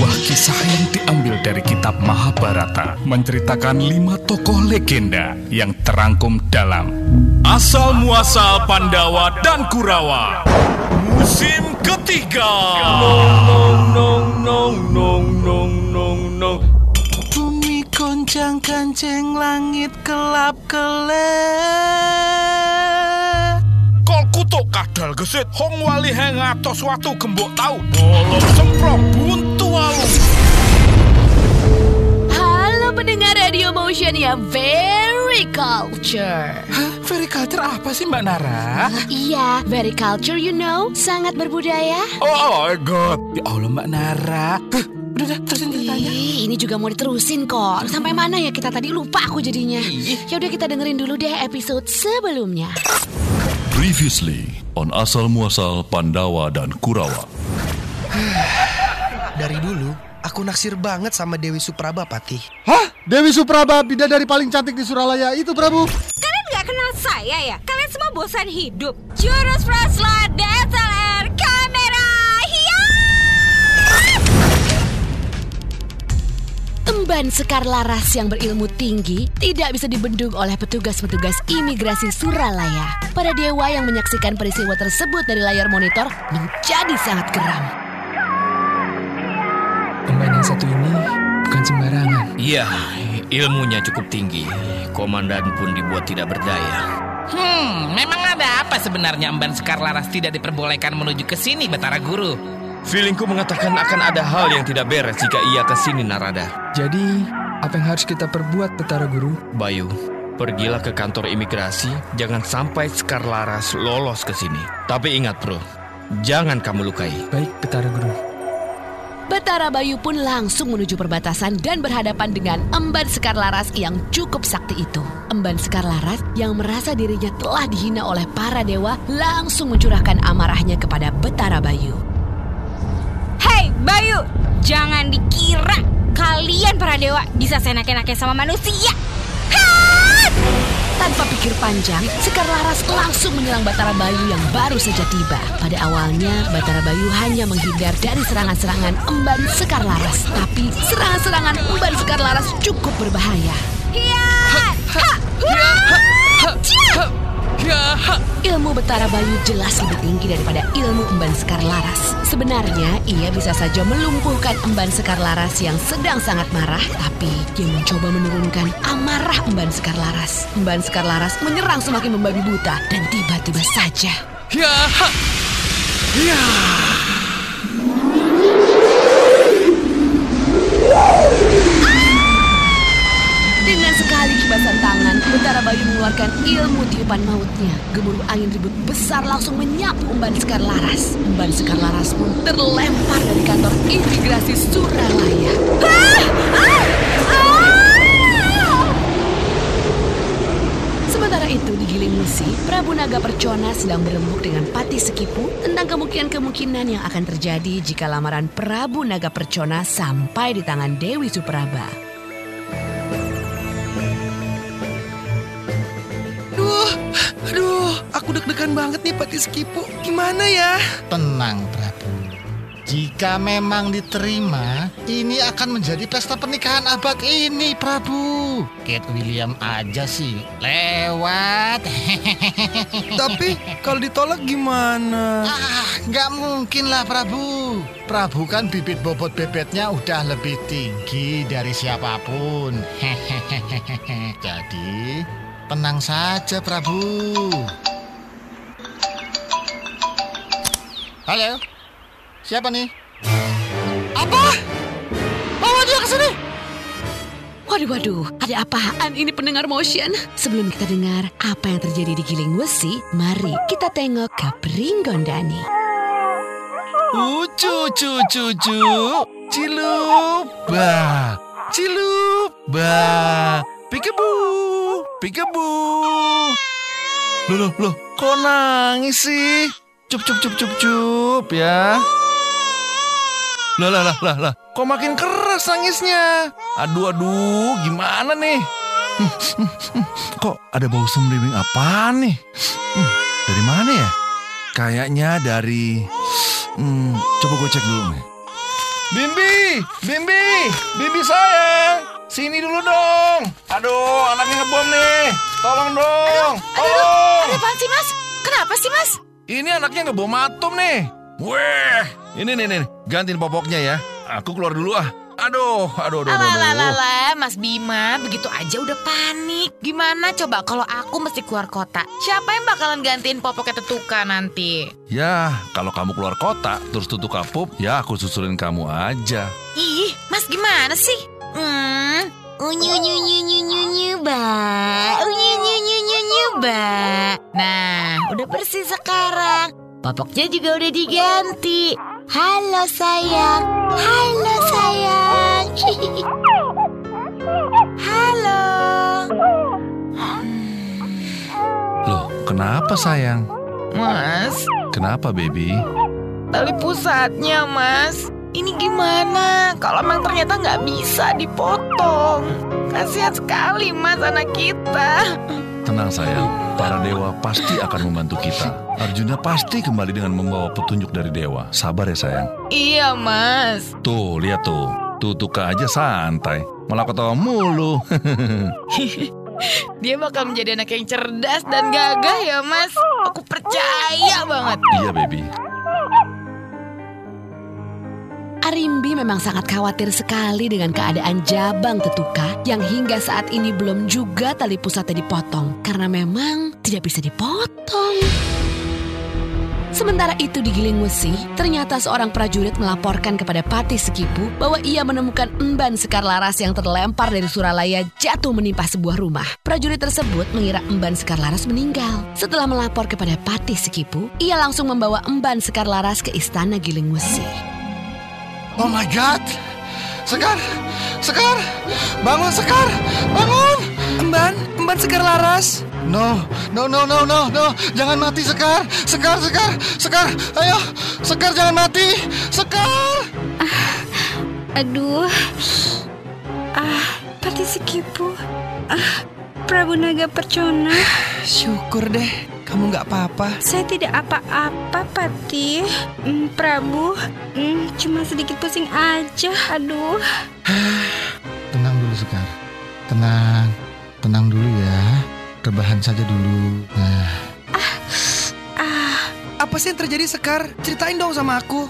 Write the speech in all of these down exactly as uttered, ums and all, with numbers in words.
sebuah kisah yang diambil dari kitab Mahabharata, menceritakan lima tokoh legenda yang terangkum dalam Asal Muasal Pandawa dan Kurawa, musim ketiga. Nong nong nong nong nong nong nong. Bumi goncang kancing, langit kelap kelep. Kol kutuk kadal gesit, hong wali heng atos watu gembok tau, bolong semprong buntu walu. Halo pendengar Radio Motion yang very culture. Hah? Very culture apa sih Mbak Nara? Uh, iya, very culture you know, sangat berbudaya. Oh, oh my God, ya Allah Mbak Nara. Huh, udah dah, terusin ceritanya. Ini juga mau diterusin kok. Sampai mana ya kita tadi, lupa aku jadinya. Ya udah kita dengerin dulu deh episode sebelumnya. Previously on Asal Muasal Pandawa dan Kurawa. Dari dulu aku naksir banget sama Dewi Suprabapati. Hah? Dewi Supraba, bidadari paling cantik di Suralaya itu, Prabu. Kalian nggak kenal saya ya? Kalian semua bosan hidup. Jurus Fraslat, D S L R, kamera, hias. Emban Sekar Laras yang berilmu tinggi tidak bisa dibendung oleh petugas-petugas imigrasi Suralaya. Para dewa yang menyaksikan peristiwa tersebut dari layar monitor menjadi sangat geram. Pemain yang satu ini bukan sembarangan. Iya, ilmunya cukup tinggi. Komandan pun dibuat tidak berdaya. Hmm, memang ada apa sebenarnya Emban Sekar Laras tidak diperbolehkan menuju ke sini, Batara Guru? Feelingku mengatakan akan ada hal yang tidak beres jika ia ke sini, Narada. Jadi, apa yang harus kita perbuat, Batara Guru? Bayu, pergilah ke kantor imigrasi, jangan sampai Sekar Laras lolos ke sini. Tapi ingat, Bro, jangan kamu lukai. Baik, Batara Guru. Batara Bayu pun langsung menuju perbatasan dan berhadapan dengan Emban Sekar Laras yang cukup sakti itu. Emban Sekar Laras yang merasa dirinya telah dihina oleh para dewa langsung mencurahkan amarahnya kepada Batara Bayu. Hei, Bayu, jangan dikira kalian para dewa bisa seenak-enaknya sama manusia. Tanpa pikir panjang, Sekar Laras langsung menyerang Batara Bayu yang baru saja tiba. Pada awalnya, Batara Bayu hanya menghindar dari serangan-serangan Emban Sekar Laras. Tapi serangan-serangan Emban Sekar Laras cukup berbahaya. Ilmu Batara Bayu jelas lebih tinggi daripada ilmu Emban Sekar Laras. Sebenarnya, ia bisa saja melumpuhkan Emban Sekar Laras yang sedang sangat marah, tapi dia mencoba menurunkan amarah Emban Sekar Laras. Emban Sekar Laras menyerang semakin membabi buta dan tiba-tiba saja. Ya, ha. Ya. Kibasan tangan, Batara Bayu mengeluarkan ilmu tiupan mautnya. Gemuruh angin ribut besar langsung menyapu Emban Sekar Laras. Emban Sekar Laras pun terlempar dari kantor imigrasi Suralaya. Ah! Ah! Ah! Sementara itu di Gilingwesi, Prabu Naga Percona sedang berembuk dengan Patih Sekipu tentang kemungkinan-kemungkinan yang akan terjadi jika lamaran Prabu Naga Percona sampai di tangan Dewi Supraba. Aku deg-degan banget nih Patih Sekipu. Gimana ya? Tenang Prabu. Jika memang diterima, ini akan menjadi pesta pernikahan abad ini Prabu. Kate William aja sih lewat. Tapi kalau ditolak gimana? Ah, gak mungkin lah Prabu. Prabu kan bibit bobot bebetnya udah lebih tinggi dari siapapun. Jadi tenang saja Prabu. Halo, siapa nih? Apa? Bawa dia ke sini. Waduh, waduh, ada apaan ini pendengar Motion? Sebelum kita dengar apa yang terjadi di Gilingwesi, mari kita tengok ke Pringgondani. Ucu, cu, cu, cu, cilup, ba, cilup, ba, pikebu, pikebu. Loh, loh, loh, kok nangis sih? Cup, cup, cup, cup, cup, ya. Lah, lah, lah, lah, lah. Kok makin keras nangisnya? Aduh, aduh, gimana nih? Hmm, hmm, hmm. Kok ada bau semriwing apaan nih? Hmm, dari mana ya? Kayaknya dari... Hmm, coba gue cek dulu nih. Bimbi, Bimbi, Bimbi sayang, sini dulu dong. Aduh, anaknya ngebom nih. Tolong dong. Tolong. Ada apaan sih, Mas? Kenapa sih, Mas? Ini anaknya ngebom atom nih. Weh, ini nih nih, gantiin popoknya ya. Aku keluar dulu ah. Aduh, aduh, aduh, aduh. Alalala, Mas Bima, begitu aja udah panik. Gimana coba kalau aku mesti keluar kota? Siapa yang bakalan gantiin popoknya Tetuka nanti? Ya, kalau kamu keluar kota, terus Tetuka pop, ya aku susulin kamu aja. Ih, Mas gimana sih? Hmm, unyu, unyu, unyu, unyu, unyu, ba, unyu, unyu, unyu, unyu, ba. Nah, udah bersih sekarang. Popoknya juga udah diganti. Halo sayang, halo sayang. Halo. Loh, kenapa sayang? Mas. Kenapa baby? Tali pusatnya mas. Ini gimana kalau memang ternyata nggak bisa dipotong? Kasihan sekali mas anak kita. Tenang sayang, para dewa pasti akan membantu kita. Arjuna pasti kembali dengan membawa petunjuk dari dewa. Sabar ya sayang. Iya mas. Tuh, lihat tuh. Tetuka aja santai. Malah ketawa mulu. Dia bakal menjadi anak yang cerdas dan gagah ya mas. Aku percaya banget. Iya baby. Arimbi memang sangat khawatir sekali dengan keadaan Jabang Tetuka yang hingga saat ini belum juga tali pusatnya dipotong karena memang tidak bisa dipotong. Sementara itu di Gilingwesi, ternyata seorang prajurit melaporkan kepada Patih Sekipu bahwa ia menemukan emban Sekar Laras yang terlempar dari Suralaya jatuh menimpa sebuah rumah. Prajurit tersebut mengira emban Sekar Laras meninggal. Setelah melapor kepada Patih Sekipu, ia langsung membawa emban Sekar Laras ke istana Gilingwesi. Oh my God, Sekar, Sekar, bangun Sekar, bangun. Emban, Emban Sekar Laras. No, no, no, no, no, no, jangan mati Sekar, Sekar, Sekar, Sekar, ayo, Sekar jangan mati, Sekar. Ah, aduh, ah, Patih Sekipu, ah, Prabu Naga Percona. Syukur deh, kamu gak apa-apa. Saya tidak apa-apa, Patih. Mm, Prabu, mm, cuma sedikit pusing aja. Aduh. Tenang dulu, Sekar. Tenang. Tenang dulu ya. Rebahan saja dulu. Nah. Ah. Ah. Apa sih yang terjadi, Sekar? Ceritain dong sama aku.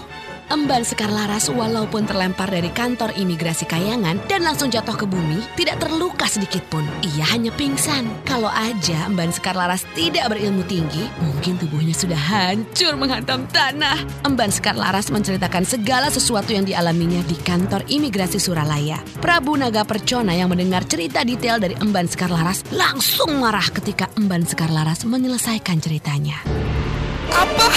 Emban Sekar Laras walaupun terlempar dari kantor imigrasi Kayangan dan langsung jatuh ke bumi, tidak terluka sedikitpun. Ia hanya pingsan. Kalau aja Emban Sekar Laras tidak berilmu tinggi, mungkin tubuhnya sudah hancur menghantam tanah. Emban Sekar Laras menceritakan segala sesuatu yang dialaminya di kantor imigrasi Suralaya. Prabu Naga Percona yang mendengar cerita detail dari Emban Sekar Laras langsung marah ketika Emban Sekar Laras menyelesaikan ceritanya. Apa?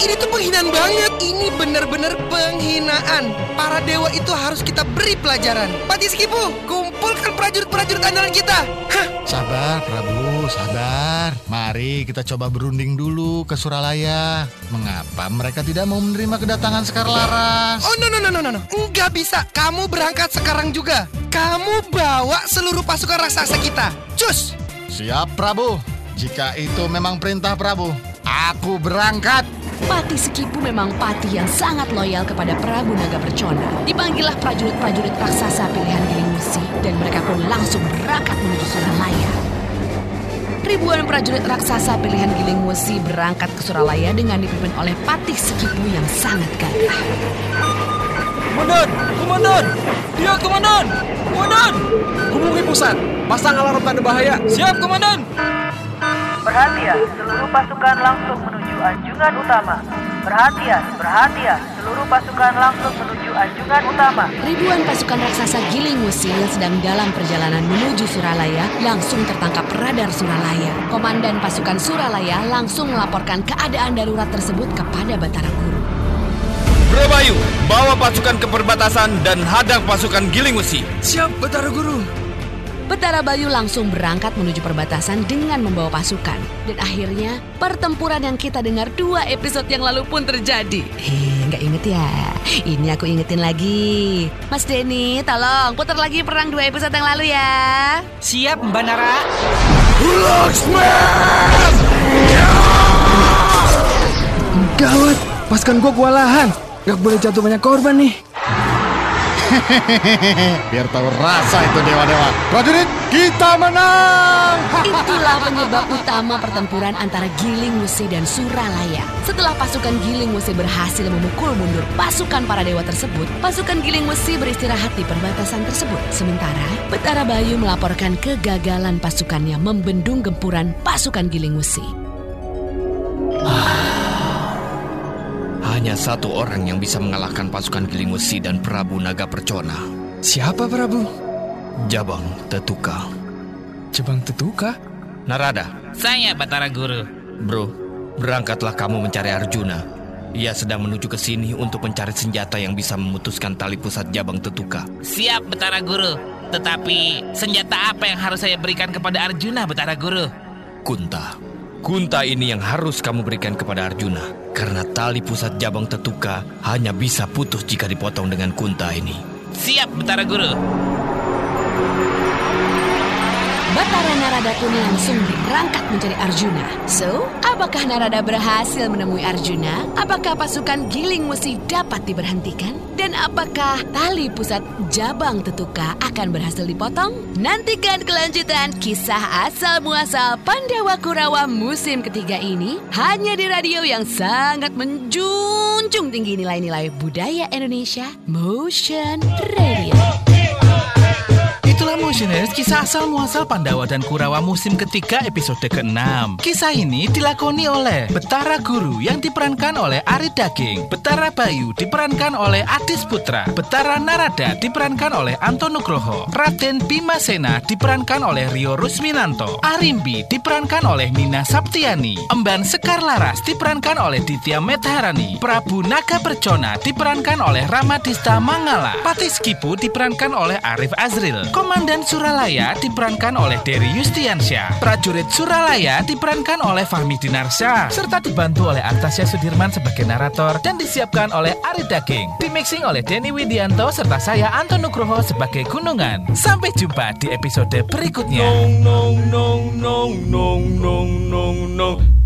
Ini tuh penghinaan banget. Ini benar-benar penghinaan. Para dewa itu harus kita beri pelajaran. Patih Sekipu, kumpulkan prajurit-prajurit andalan kita. Hah. Sabar Prabu, sabar. Mari kita coba berunding dulu ke Suralaya. Mengapa mereka tidak mau menerima kedatangan Sekar Laras? Oh no no no no no. Enggak bisa. Kamu berangkat sekarang juga. Kamu bawa seluruh pasukan raksasa kita. Cus. Siap Prabu. Jika itu memang perintah Prabu. Aku berangkat. Patih Sekipu memang patih yang sangat loyal kepada Prabu Naga Percona. Dipanggillah prajurit-prajurit raksasa pilihan Gilingwesi dan mereka pun langsung berangkat menuju Suralaya. Ribuan prajurit raksasa pilihan Gilingwesi berangkat ke Suralaya dengan dipimpin oleh Patih Sekipu yang sangat gagah. Komandan, komandan, iya komandan, komandan. Hubungi pusat, pasang alarm tanda bahaya. Siap komandan. Perhatian, seluruh pasukan langsung menuju anjungan utama. Perhatian, perhatian, seluruh pasukan langsung menuju anjungan utama. Ribuan pasukan raksasa Gilingwesi yang sedang dalam perjalanan menuju Suralaya langsung tertangkap radar Suralaya. Komandan pasukan Suralaya langsung melaporkan keadaan darurat tersebut kepada Batara Guru. Bro Bayu, bawa pasukan ke perbatasan dan hadang pasukan Gilingwesi. Siap, Batara Guru. Batara Bayu langsung berangkat menuju perbatasan dengan membawa pasukan. Dan akhirnya pertempuran yang kita dengar dua episode yang lalu pun terjadi. Hei, gak inget ya? Ini aku ingetin lagi. Mas Denny, tolong putar lagi perang dua episode yang lalu ya. Siap, Mbak Nara. Locksmith! Gawat, pasukan gua kewalahan. Gak boleh jatuh banyak korban nih. Biar tahu rasa itu dewa-dewa. Prajurit, kita menang. Itulah penyebab utama pertempuran antara Gilingwesi dan Suralaya. Setelah pasukan Gilingwesi berhasil memukul mundur pasukan para dewa tersebut, pasukan Gilingwesi beristirahat di perbatasan tersebut. Sementara, Batara Bayu melaporkan kegagalan pasukannya membendung gempuran pasukan Gilingwesi. Ah. Hanya satu orang yang bisa mengalahkan pasukan Gilingwesi dan Prabu Naga Percona. Siapa Prabu? Jabang Tetuka. Jabang Tetuka? Narada. Saya Batara Guru. Bro, berangkatlah kamu mencari Arjuna. Ia sedang menuju ke sini untuk mencari senjata yang bisa memutuskan tali pusat Jabang Tetuka. Siap Batara Guru. Tetapi senjata apa yang harus saya berikan kepada Arjuna Batara Guru? Kunta. Kunta ini yang harus kamu berikan kepada Arjuna, karena tali pusat Jabang Tetuka hanya bisa putus jika dipotong dengan kunta ini. Siap, Batara Guru. Batara Narada pun langsung berangkat mencari Arjuna. So, apakah Narada berhasil menemui Arjuna? Apakah pasukan Gilingwesi dapat diberhentikan? Dan apakah tali pusat Jabang Tetuka akan berhasil dipotong? Nantikan kelanjutan kisah asal-muasal Pandawa Kurawa musim ketiga ini hanya di radio yang sangat menjunjung tinggi nilai-nilai budaya Indonesia, Motion Radio. Itulah Motioners, kisah asal-muasal Pandawa dan Kurawa musim ketiga episode keenam. Kisah ini dilakoni oleh Batara Guru yang diperankan oleh Ari Daging, Batara Bayu diperankan oleh Adis Putra, Batara Narada diperankan oleh Anton Nugroho, Raden Bimasena diperankan oleh Rio Rusminanto, Arimbi diperankan oleh Nina Saptiani, Emban Sekar Laras diperankan oleh Ditiya Metharani, Prabu Naga Percona diperankan oleh Ramadista Mangala, Patih Sekipu diperankan oleh Arif Azril, Komandan Suralaya diperankan oleh Dery Yustiansyah, Prajurit Suralaya diperankan oleh Fahmi Dinarsyah, serta dibantu oleh Artasya Sudirman sebagai narator dan disiapkan oleh Ari Daging, dimixing oleh Deni Widianto serta saya Anton Nugroho sebagai Gunungan. Sampai jumpa di episode berikutnya. Nong nong nong nong nong nong nong nong.